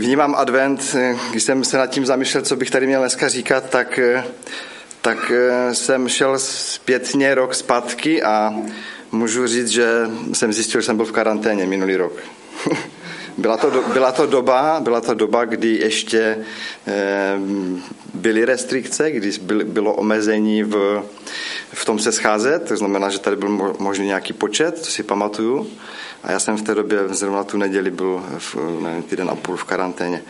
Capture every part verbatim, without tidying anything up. Vnímám advent, když jsem se nad tím zamýšlel, co bych tady měl dneska říkat, tak, tak jsem šel zpětně rok zpátky a můžu říct, že jsem zjistil, že jsem byl v karanténě minulý rok. Byla to, do, byla to doba, byla to doba, kdy ještě byly restrikce, kdy bylo omezení v, v tom se scházet, to znamená, že tady byl možný nějaký počet, to si pamatuju. A já jsem v té době, zrovna tu neděli, byl v, nevím, týden a půl v karanténě.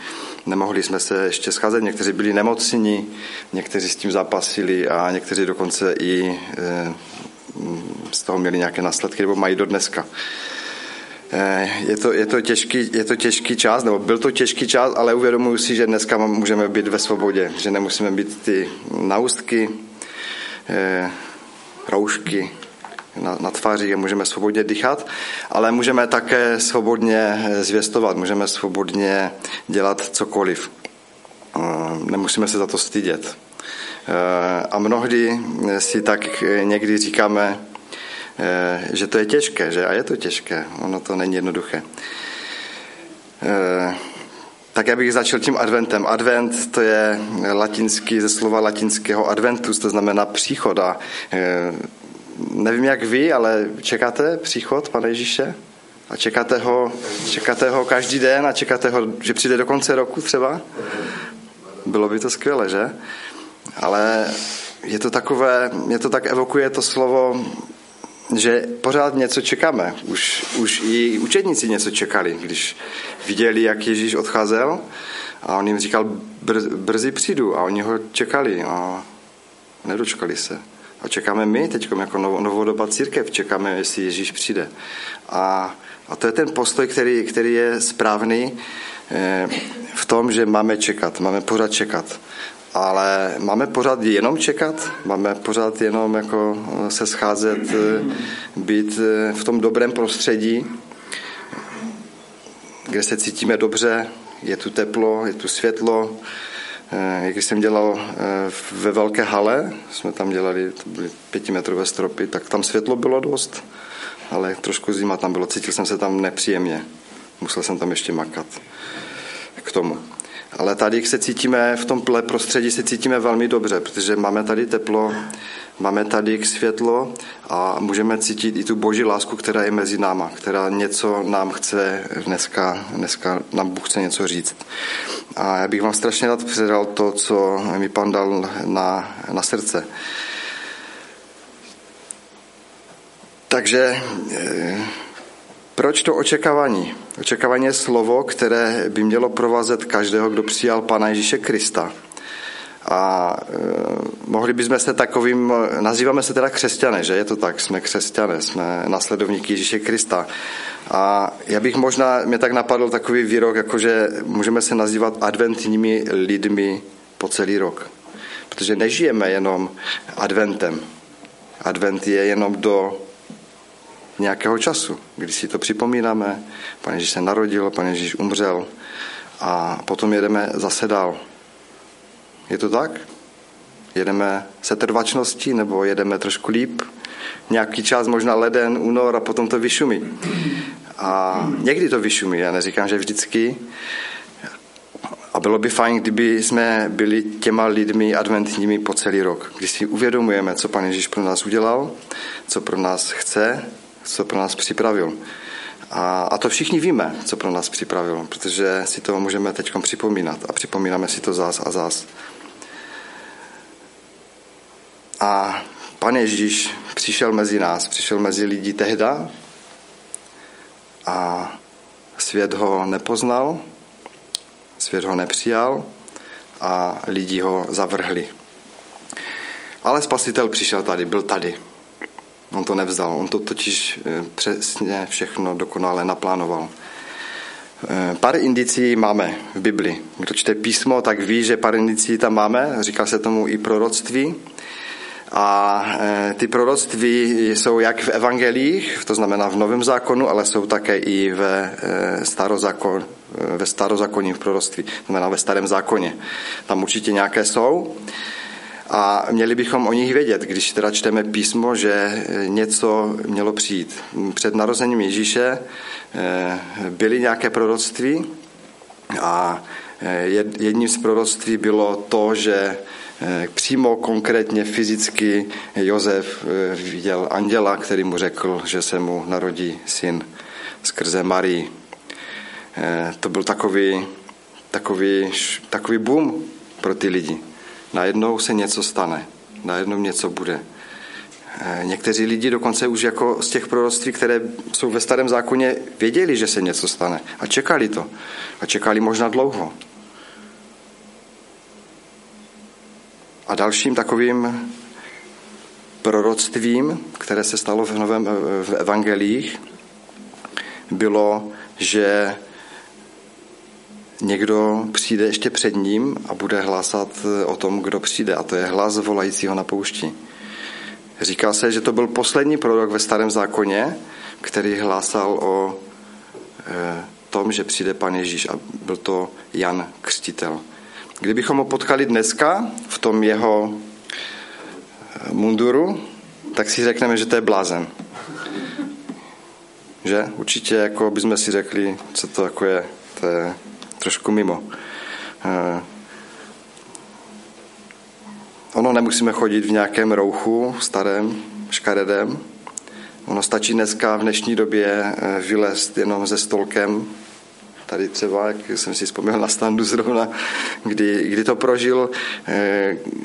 Nemohli jsme se ještě scházet, někteří byli nemocní, někteří s tím zápasili a někteří dokonce i e, z toho měli nějaké následky, nebo mají do dneska. Je to, je to těžký, je to těžký čas, nebo byl to těžký čas, ale uvědomuji si, že dneska můžeme být ve svobodě, že nemusíme být ty náustky, e, roušky na, na tváři, můžeme svobodně dýchat, ale můžeme také svobodně zvěstovat, můžeme svobodně dělat cokoliv. E, nemusíme se za to stydět. E, a mnohdy si tak někdy říkáme, že to je těžké, že a je to těžké, ono to není jednoduché. Tak já bych začal tím adventem. Advent, to je latinský, ze slova latinského adventus, to znamená příchod. A nevím, jak vy, ale čekáte příchod Pana Ježíše? A čekáte ho, čekáte ho každý den a čekáte ho, že přijde do konce roku třeba? Bylo by to skvělé, že? Ale je to takové, je to tak evokuje to slovo, že pořád něco čekáme. Už, už i učedníci něco čekali, když viděli, jak Ježíš odcházel a on jim říkal, br, brzy přijdu a oni ho čekali a nedočkali se. A čekáme my teď jako novodoba církev, čekáme, jestli Ježíš přijde. A, a to je ten postoj, který, který je správný v tom, že máme čekat, máme pořád čekat. Ale máme pořád jenom čekat, máme pořád jenom jako se scházet, být v tom dobrém prostředí, kde se cítíme dobře, je tu teplo, je tu světlo. Když jsem dělal ve velké hale, jsme tam dělali, to byly pětimetrové stropy, tak tam světlo bylo dost, ale trošku zima tam bylo, cítil jsem se tam nepříjemně, musel jsem tam ještě makat k tomu. Ale tady se cítíme, v tomhle prostředí se cítíme velmi dobře, protože máme tady teplo, máme tady světlo a můžeme cítit i tu boží lásku, která je mezi náma, která něco nám chce, dneska, dneska nám Bůh chce něco říct. A já bych vám strašně rád předal to, co mi Pán dal na, na srdce. Takže proč to očekávání? Očekávání je slovo, které by mělo provázet každého, kdo přijal Pána Ježíše Krista. A e, mohli bychom se takovým, nazýváme se teda křesťané, že je to tak, jsme křesťané, jsme následovníky Ježíše Krista. A já bych možná, mě tak napadl takový výrok, jakože můžeme se nazývat adventními lidmi po celý rok. Protože nežijeme jenom adventem. Advent je jenom do nějakého času, když si to připomínáme, Pán Ježíš se narodil, Pán Ježíš umřel a potom jedeme zase dál. Je to tak? Jedeme se trvačností nebo jedeme trošku líp? Nějaký čas, možná leden, únor a potom to vyšumí. A někdy to vyšumí, já neříkám, že vždycky. A bylo by fajn, kdyby jsme byli těma lidmi adventními po celý rok. Když si uvědomujeme, co Pán Ježíš pro nás udělal, co pro nás chce, co pro nás připravil. A, a to všichni víme, co pro nás připravil, protože si to můžeme teď připomínat a připomínáme si to zás a zás. A Pan Ježíš přišel mezi nás, přišel mezi lidi tehda a svět ho nepoznal, svět ho nepřijal a lidi ho zavrhli. Ale Spasitel přišel tady, byl tady. On to nevzdal, on to totiž přesně všechno dokonale naplánoval. Pár indicí máme v Bibli. Kdo čte písmo, tak ví, že pár indicí tam máme. Říká se tomu i proroctví. A ty proroctví jsou jak v evangelích, to znamená v Novém zákonu, ale jsou také i ve, starozakon, ve starozákonním proroctví, to znamená ve Starém zákoně. Tam určitě nějaké jsou. A měli bychom o nich vědět, když teda čteme písmo, že něco mělo přijít. Před narozením Ježíše byly nějaké proroctví, A jedním z proroctví bylo to, že přímo konkrétně fyzicky Josef viděl anděla, který mu řekl, že se mu narodí syn skrze Marii. To byl takový, takový, takový boom pro ty lidi. Najednou se něco stane, najednou něco bude. Někteří lidi dokonce už jako z těch proroctví, které jsou ve Starém zákoně, věděli, že se něco stane a čekali to. A čekali možná dlouho. A dalším takovým proroctvím, které se stalo v novém v evangelích, bylo, že někdo přijde ještě před ním a bude hlásat o tom, kdo přijde. A to je hlas volajícího na poušti. Říká se, že to byl poslední prorok ve Starém zákoně, který hlásal o tom, že přijde Pan Ježíš. A byl to Jan Křtitel. Kdybychom ho potkali dneska v tom jeho munduru, tak si řekneme, že to je blázen. Že? Určitě jako bychom si řekli, co to jako je. To je trošku mimo. Ono nemusíme chodit v nějakém rouchu starém, škaredém. Ono stačí dneska v dnešní době vylézt jenom ze stolkem. Tady třeba, jak jsem si vzpomněl na Standu zrovna, kdy, kdy to prožil,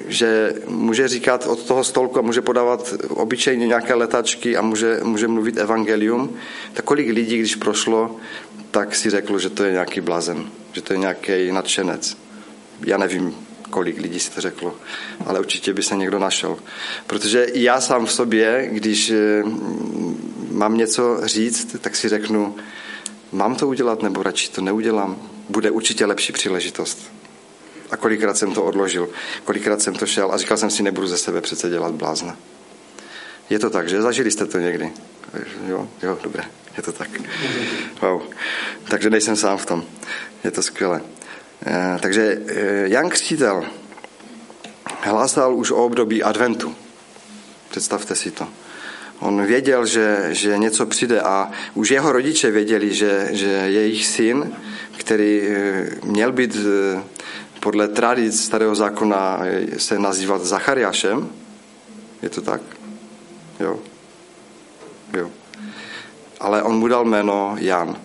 že může říkat od toho stolku a může podávat obyčejně nějaké letačky a může, může mluvit evangelium. Tak kolik lidí, když prošlo, tak si řeklo, že to je nějaký blázen, že to je nějaký nadšenec. Já nevím, kolik lidí si to řeklo, ale určitě by se někdo našel. Protože i já sám v sobě, když mám něco říct, tak si řeknu, mám to udělat, nebo radši to neudělám? Bude určitě lepší příležitost. A kolikrát jsem to odložil, kolikrát jsem to šel a říkal jsem si, nebudu ze sebe přece dělat blázna. Je to tak, že? Zažili jste to někdy? Jo, jo, dobré, je to tak. Wow. Takže nejsem sám v tom. Je to skvělé. Takže Jan Křtitel hlásal už o období adventu. Představte si to. On věděl, že, že něco přijde a už jeho rodiče věděli, že, že jejich syn, který měl být podle tradic Starého zákona se nazývat Zachariášem, je to tak? Jo. Jo. Ale on mu dal jméno Jan.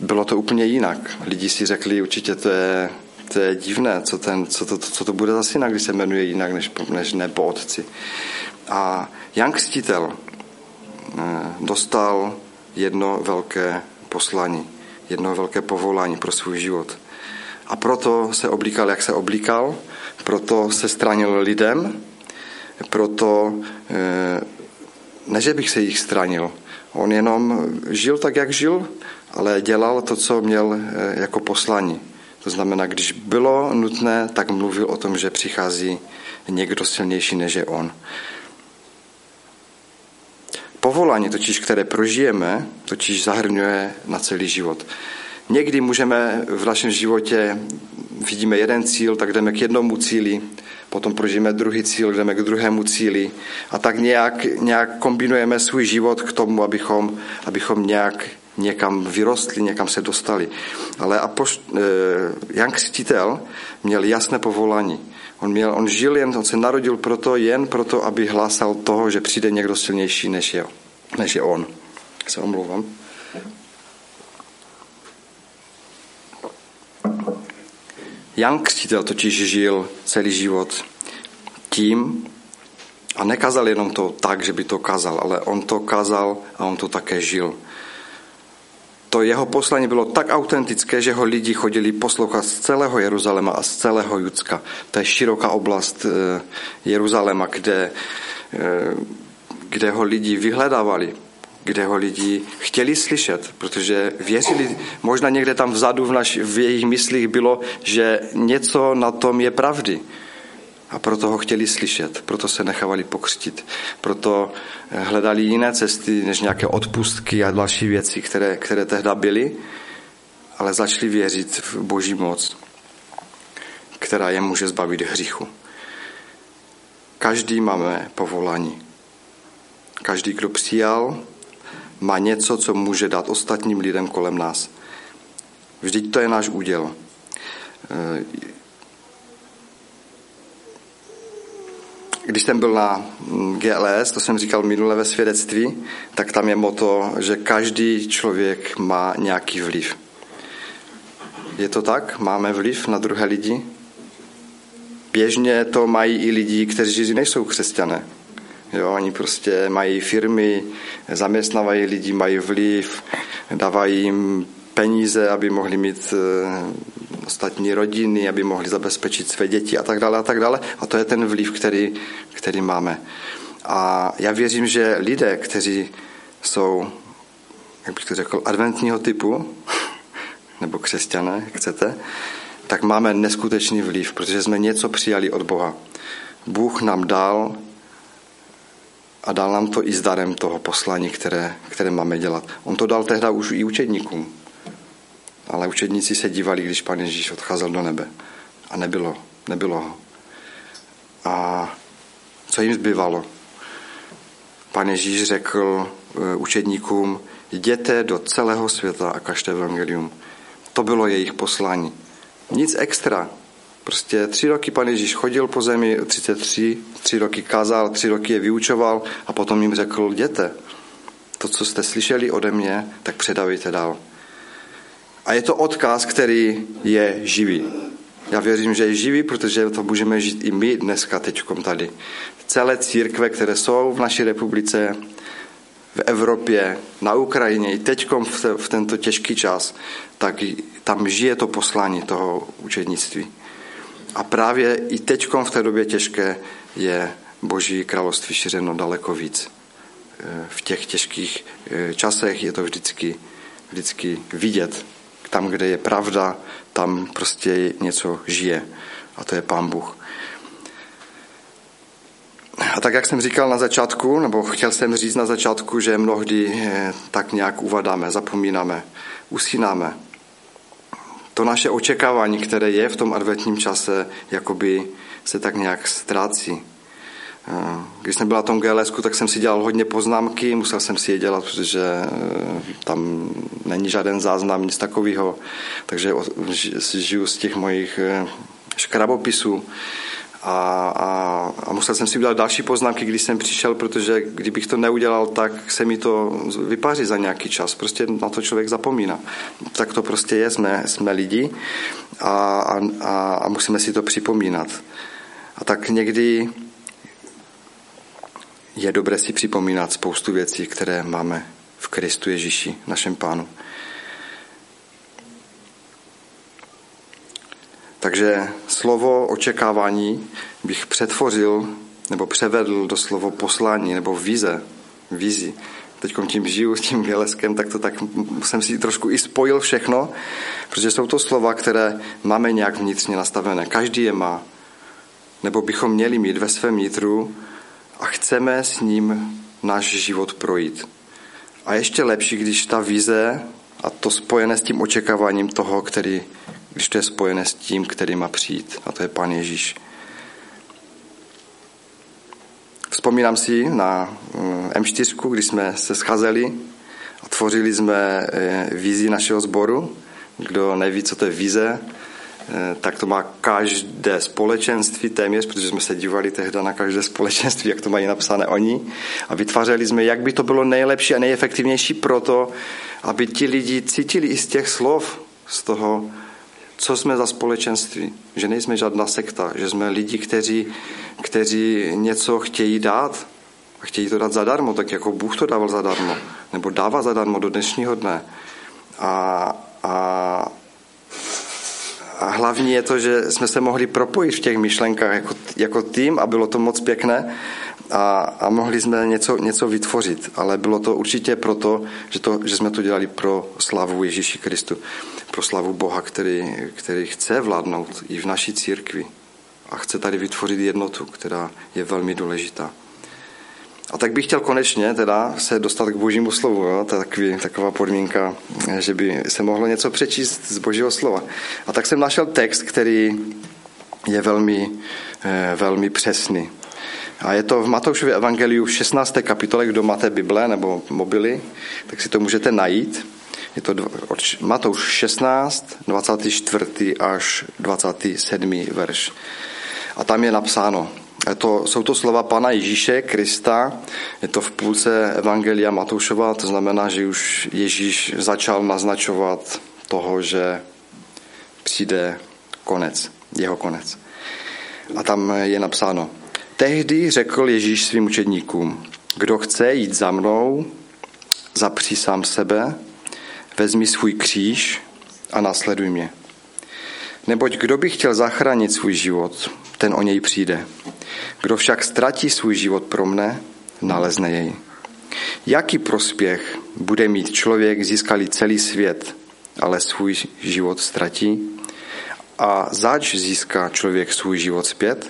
Bylo to úplně jinak. Lidi si řekli, určitě to je, to je divné, co, ten, co, to, co to bude za syna, když se jmenuje jinak, než, než ne po otci. A Jan Křtitel dostal jedno velké poslání, jedno velké povolání pro svůj život. A proto se oblíkal, jak se oblíkal, proto se stranil lidem, proto, ne že bych se jich stranil, on jenom žil tak, jak žil, ale dělal to, co měl jako poslání. To znamená, když bylo nutné, tak mluvil o tom, že přichází někdo silnější, než je on. Povolání, totiž, které prožijeme, totiž zahrnuje na celý život. Někdy můžeme v našem životě, vidíme jeden cíl, tak jdeme k jednomu cíli, potom prožijeme druhý cíl, jdeme k druhému cíli a tak nějak, nějak kombinujeme svůj život k tomu, abychom, abychom nějak někam vyrostli, někam se dostali. Ale apošt, eh, Jan Křtitel měl jasné povolání. On, měl, on žil jen, on se narodil proto, jen proto, aby hlásal toho, že přijde někdo silnější, než je, než je on. Se omlouvám. Jan Křtitel totiž žil celý život tím a nekázal jenom to tak, že by to kázal, ale on to kázal a on to také žil. To jeho poslání bylo tak autentické, že ho lidi chodili poslouchat z celého Jeruzaléma a z celého Judska. To je široká oblast Jeruzaléma, kde, kde ho lidi vyhledávali, kde ho lidi chtěli slyšet, protože věřili, možná někde tam vzadu v, naš, v jejich myslích bylo, že něco na tom je pravdy. A proto ho chtěli slyšet, proto se nechávali pokřtit, proto hledali jiné cesty než nějaké odpustky a další věci, které, které tehdy byly, ale začali věřit v Boží moc, která je může zbavit hříchu. Každý máme povolání. Každý, kdo přijal, má něco, co může dát ostatním lidem kolem nás. Vždyť to je náš úděl. Když jsem byl na G L S, to jsem říkal minule ve svědectví, tak tam je motto, že každý člověk má nějaký vliv. Je to tak? Máme vliv na druhé lidi? Běžně to mají i lidi, kteří nejsou křesťané. Jo, oni prostě mají firmy, zaměstnávají lidi, mají vliv, dávají jim peníze, aby mohli mít ostatní rodiny, aby mohli zabezpečit své děti a tak dále a tak dále. A to je ten vliv, který, který máme. A já věřím, že lidé, kteří jsou, jak bych to řekl, adventního typu, nebo křesťané, jak chcete, tak máme neskutečný vliv, protože jsme něco přijali od Boha. Bůh nám dal a dal nám to i s darem toho poslání, které, které máme dělat. On to dal tehdy už i učedníkům. Ale učedníci se dívali, když Pán Ježíš odcházel do nebe. A nebylo, nebylo ho. A co jim zbývalo? Pán Ježíš řekl učedníkům, jděte do celého světa a kažte evangelium. To bylo jejich poslání. Nic extra. Prostě tři roky Pán Ježíš chodil po zemi, třicet tři, tři roky kázal, tři roky je vyučoval a potom jim řekl, jděte. To, co jste slyšeli ode mě, tak předávejte dál. A je to odkaz, který je živý. Já věřím, že je živý, protože to můžeme žít i my dneska teďkom tady. Celé církve, které jsou v naší republice, v Evropě, na Ukrajině i teďkom v tento těžký čas, tak tam žije to poslání toho učednictví. A právě i teďkom v té době těžké je Boží království šířeno daleko víc. V těch těžkých časech je to vždycky, vždycky vidět. Tam, kde je pravda, tam prostě něco žije. A to je Pán Bůh. A tak, jak jsem říkal na začátku, nebo chtěl jsem říct na začátku, že mnohdy tak nějak uvadáme, zapomínáme, usínáme. To naše očekávání, které je v tom adventním čase, jakoby se tak nějak ztrácí. Když jsem byl na tom G L S ku, tak jsem si dělal hodně poznámky, musel jsem si je dělat, protože tam není žádný záznam, nic takového, takže žiju z těch mojich škrabopisů a, a, a musel jsem si udělat další poznámky, když jsem přišel, protože kdybych to neudělal, tak se mi to vypaří za nějaký čas, prostě na to člověk zapomíná. Tak to prostě je, jsme, jsme lidi a, a, a musíme si to připomínat. A tak někdy je dobré si připomínat spoustu věcí, které máme v Kristu Ježíši, našem Pánu. Takže slovo očekávání bych přetvořil nebo převedl do slovo poslání nebo vize, vizi. Teď tím žiju s tím G L S kem, tak to tak jsem si trošku i spojil všechno, protože jsou to slova, které máme nějak vnitřně nastavené. Každý je má, nebo bychom měli mít ve svém nitru, a chceme s ním náš život projít. A ještě lepší, když ta vize a to spojené s tím očekáváním toho, který, když to je spojené s tím, který má přijít. A to je Pán Ježíš. Vzpomínám si na em čtyři, když jsme se scházeli a tvořili jsme vizi našeho sboru. Kdo neví, co to je vize, tak to má každé společenství téměř, protože jsme se dívali tehdy na každé společenství, jak to mají napsané oni, a vytvářeli jsme, jak by to bylo nejlepší a nejefektivnější proto, aby ti lidi cítili i z těch slov, z toho, co jsme za společenství, že nejsme žádná sekta, že jsme lidi, kteří, kteří něco chtějí dát a chtějí to dát zadarmo, tak jako Bůh to dával zadarmo, nebo dává zadarmo do dnešního dne. A, a A hlavní je to, že jsme se mohli propojit v těch myšlenkách jako, jako tým a bylo to moc pěkné a, a mohli jsme něco, něco vytvořit. Ale bylo to určitě proto, že, to, že jsme to dělali pro slavu Ježíši Kristu, pro slavu Boha, který, který chce vládnout i v naší církvi a chce tady vytvořit jednotu, která je velmi důležitá. A tak bych chtěl konečně teda se dostat k Božímu slovu. Jo? To je takový, taková podmínka, že by se mohlo něco přečíst z Božího slova. A tak jsem našel text, který je velmi, velmi přesný. A je to v Matoušově evangeliu v šestnácté kapitole, kdo máte Bible nebo mobily, tak si to můžete najít. Je to Matouš šestnáct, dvacátý čtvrtý až dvacátý sedmý verš. A tam je napsáno, to, jsou to slova Pana Ježíše Krista, je to v půlce Evangelia Matoušova, to znamená, že už Ježíš začal naznačovat toho, že přijde konec, jeho konec. A tam je napsáno, tehdy řekl Ježíš svým učedníkům, kdo chce jít za mnou, zapří sám sebe, vezmi svůj kříž a následuj mě. Neboť kdo by chtěl zachránit svůj život, ten o něj přijde. Kdo však ztratí svůj život pro mne, nalezne jej. Jaký prospěch bude mít člověk, získali celý svět, ale svůj život ztratí? A zač získá člověk svůj život zpět?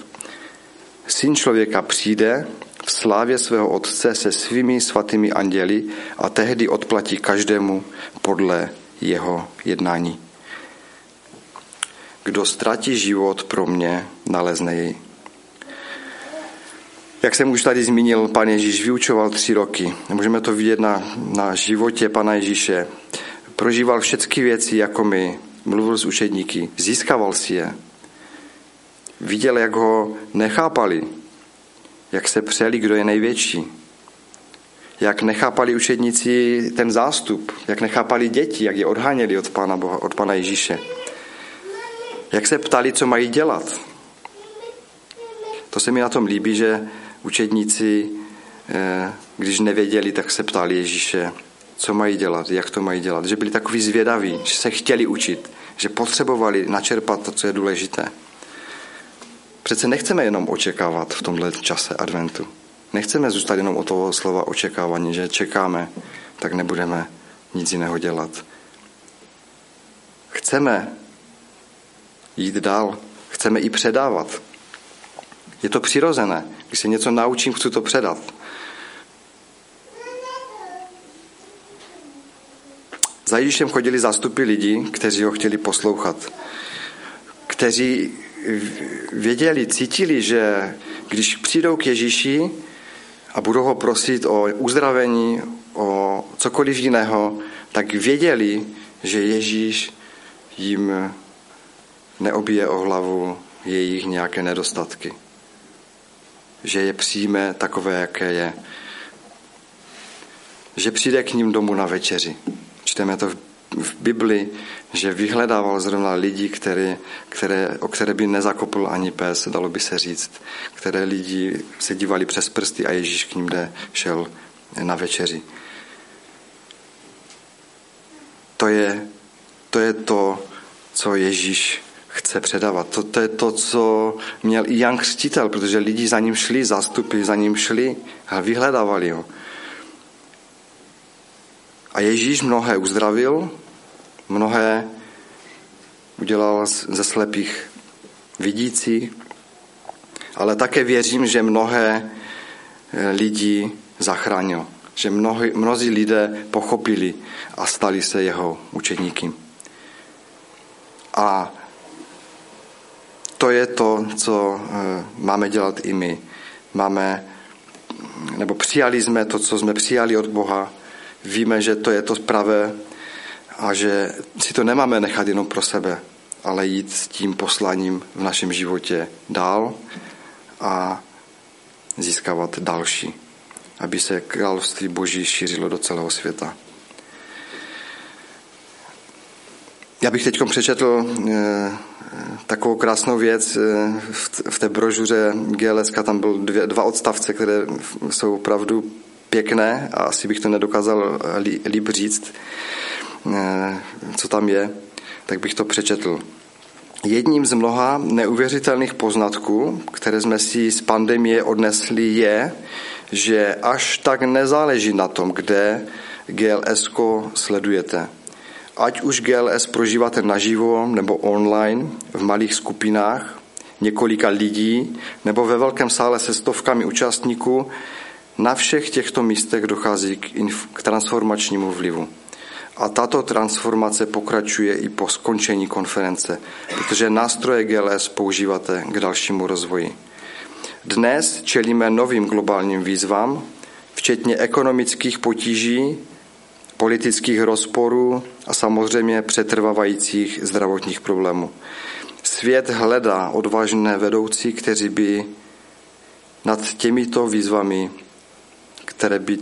Syn člověka přijde v slávě svého Otce se svými svatými anděli a tehdy odplatí každému podle jeho jednání. Kdo ztratí život pro mě, nalezne jej. Jak jsem už tady zmínil, pan Ježíš vyučoval tři roky. Můžeme to vidět na, na životě pana Ježíše. Prožíval všechny věci, jako my. Mluvil s učedníky, získával si je. Viděl, jak ho nechápali, jak se přeli, kdo je největší. Jak nechápali učedníci ten zástup, jak nechápali děti, jak je odháněli od Pána Boha, od Pana Ježíše. Jak se ptali, co mají dělat. To se mi na tom líbí, že učedníci, když nevěděli, tak se ptali Ježíše, co mají dělat, jak to mají dělat. Že byli takový zvědaví, že se chtěli učit, že potřebovali načerpat to, co je důležité. Přece nechceme jenom očekávat v tomhle čase adventu. Nechceme zůstat jenom od toho slova očekávání, že čekáme, tak nebudeme nic jiného dělat. Chceme jít dál, chceme i předávat. Je to přirozené. Když se něco naučím, chci to předat. Za Ježíšem chodili zástupy lidí, kteří ho chtěli poslouchat. Kteří věděli, cítili, že když přijdou k Ježíši a budou ho prosit o uzdravení, o cokoliv jiného, tak věděli, že Ježíš jim neobije o hlavu jejich nějaké nedostatky. Že je přijme takové, jaké je. Že přijde k ním domů na večeři. Čteme to v Bibli, že vyhledával zrovna lidi, které, které, o které by nezakopl ani pes, dalo by se říct, které lidi se dívali přes prsty a Ježíš k ním jde, šel na večeři. To je to, je to co Ježíš chce předávat. To, to je to, co měl i Jan Křtitel, protože lidi za ním šli, zástupy za ním šli a vyhledávali ho. A Ježíš mnohé uzdravil, mnohé udělal ze slepých vidící, ale také věřím, že mnohé lidi zachránil, že mnohý, mnozí lidé pochopili a stali se jeho učedníky. A to je to, co máme dělat i my. Máme, nebo přijali jsme to, co jsme přijali od Boha, víme, že to je to pravé a že si to nemáme nechat jenom pro sebe, ale jít s tím posláním v našem životě dál a získávat další, aby se království Boží šířilo do celého světa. Já bych teď přečetl takovou krásnou věc v té brožuře G L S, tam byly dvě, dva odstavce, které jsou opravdu pěkné a asi bych to nedokázal líp říct, co tam je, tak bych to přečetl. Jedním z mnoha neuvěřitelných poznatků, které jsme si z pandemie odnesli, je, že až tak nezáleží na tom, kde G L S ko sledujete. Ať už G L S prožíváte naživo nebo online, v malých skupinách, několika lidí nebo ve velkém sále se stovkami účastníků, na všech těchto místech dochází k, inf- k transformačnímu vlivu. A tato transformace pokračuje i po skončení konference, protože nástroje G L S používáte k dalšímu rozvoji. Dnes čelíme novým globálním výzvám, včetně ekonomických potíží, politických rozporů a samozřejmě přetrvávajících zdravotních problémů. Svět hledá odvážné vedoucí, kteří by nad těmito výzvami, které by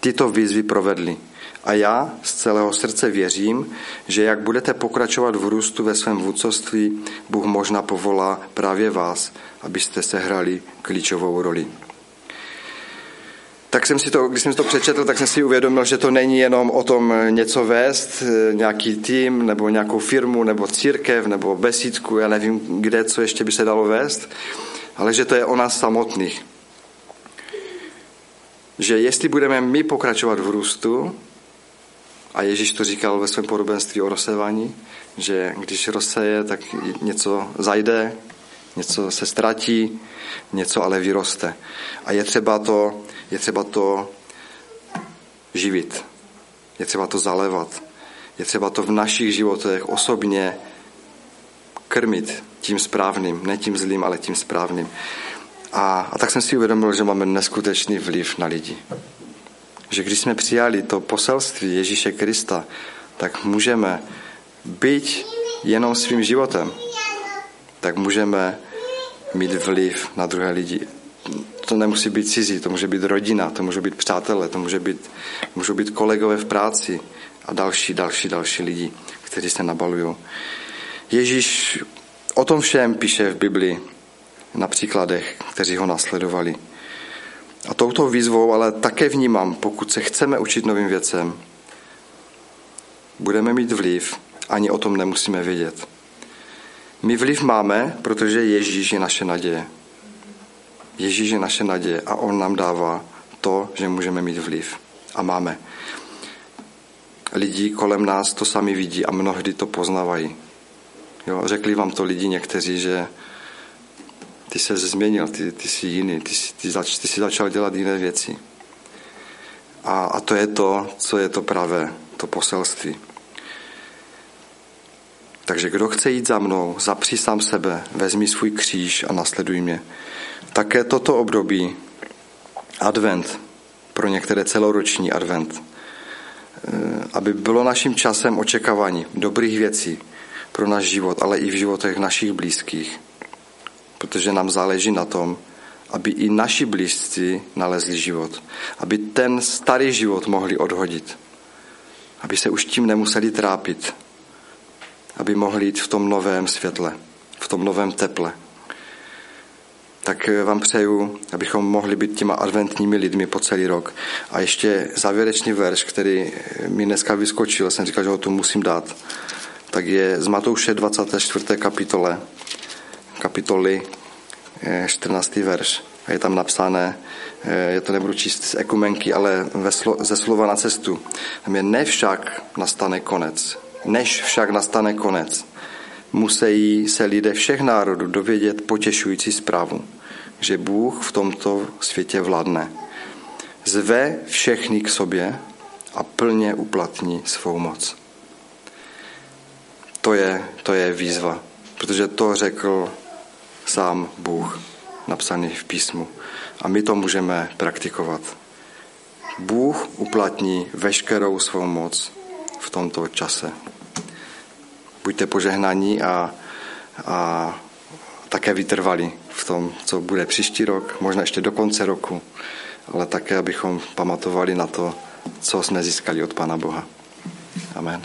tyto výzvy provedly. A já z celého srdce věřím, že jak budete pokračovat v růstu ve svém vůdcovství, Bůh možná povolá právě vás, abyste sehrali klíčovou roli. Tak jsem si to, když jsem si to přečetl, tak jsem si uvědomil, že to není jenom o tom něco vést, nějaký tým, nebo nějakou firmu, nebo církev, nebo besídku, já nevím, kde, co ještě by se dalo vést, ale že to je o nás samotných. Že jestli budeme my pokračovat v růstu, a Ježíš to říkal ve svém podobenství o rozsévání, že když rozseje, tak něco zajde, něco se ztratí, něco ale vyroste. A je třeba to, je třeba to živit, je třeba to zalévat, je třeba to v našich životech osobně krmit tím správným, ne tím zlým, ale tím správným. A, a tak jsem si uvědomil, že máme neskutečný vliv na lidi. Že když jsme přijali to poselství Ježíše Krista, tak můžeme být jenom svým životem. Tak můžeme mít vliv na druhé lidi. To nemusí být cizí, to může být rodina, to může být přátelé, to může být, můžou být kolegové v práci a další, další, další lidi, kteří se nabalují. Ježíš o tom všem píše v Biblii, na příkladech, kteří ho následovali. A touto výzvou ale také vnímám, pokud se chceme učit novým věcem, budeme mít vliv, ani o tom nemusíme vědět. My vliv máme, protože Ježíš je naše naděje. Ježíš je naše naděje a on nám dává to, že můžeme mít vliv. A máme. Lidi kolem nás to sami vidí a mnohdy to poznávají. Jo, řekli vám to lidi někteří, že ty se změnil, ty, ty jsi jiný, ty, ty, zač, ty jsi začal dělat jiné věci. A, a to je to, co je to pravé, to poselství. Takže kdo chce jít za mnou, zapři sám sebe, vezmi svůj kříž a nasleduj mě. Také toto období, advent, pro některé celoroční advent, aby bylo naším časem očekávání dobrých věcí pro náš život, ale i v životech našich blízkých. Protože nám záleží na tom, aby i naši blízcí nalezli život. Aby ten starý život mohli odhodit. Aby se už tím nemuseli trápit. Aby mohli jít v tom novém světle, v tom novém teple. Tak vám přeju, abychom mohli být těma adventními lidmi po celý rok. A ještě závěrečný verš, který mi dneska vyskočil, jsem říkal, že ho tu musím dát, tak je z Matouše dvacáté čtvrté kapitole. kapitoly, čtrnáctý verš. A je tam napsané, je to nebudu číst z ekumenky, ale ze slova na cestu. Tam je, ne však nastane konec. Než však nastane konec, musejí se lidé všech národů dovědět potěšující zprávu, že Bůh v tomto světě vládne. Zve všechny k sobě a plně uplatní svou moc. To je, to je výzva, protože to řekl sám Bůh, napsaný v písmu. A my to můžeme praktikovat. Bůh uplatní veškerou svou moc v tomto čase. Buďte požehnaní a, a také vytrvalí v tom, co bude příští rok, možná ještě do konce roku, ale také, abychom pamatovali na to, co jsme získali od Pána Boha. Amen.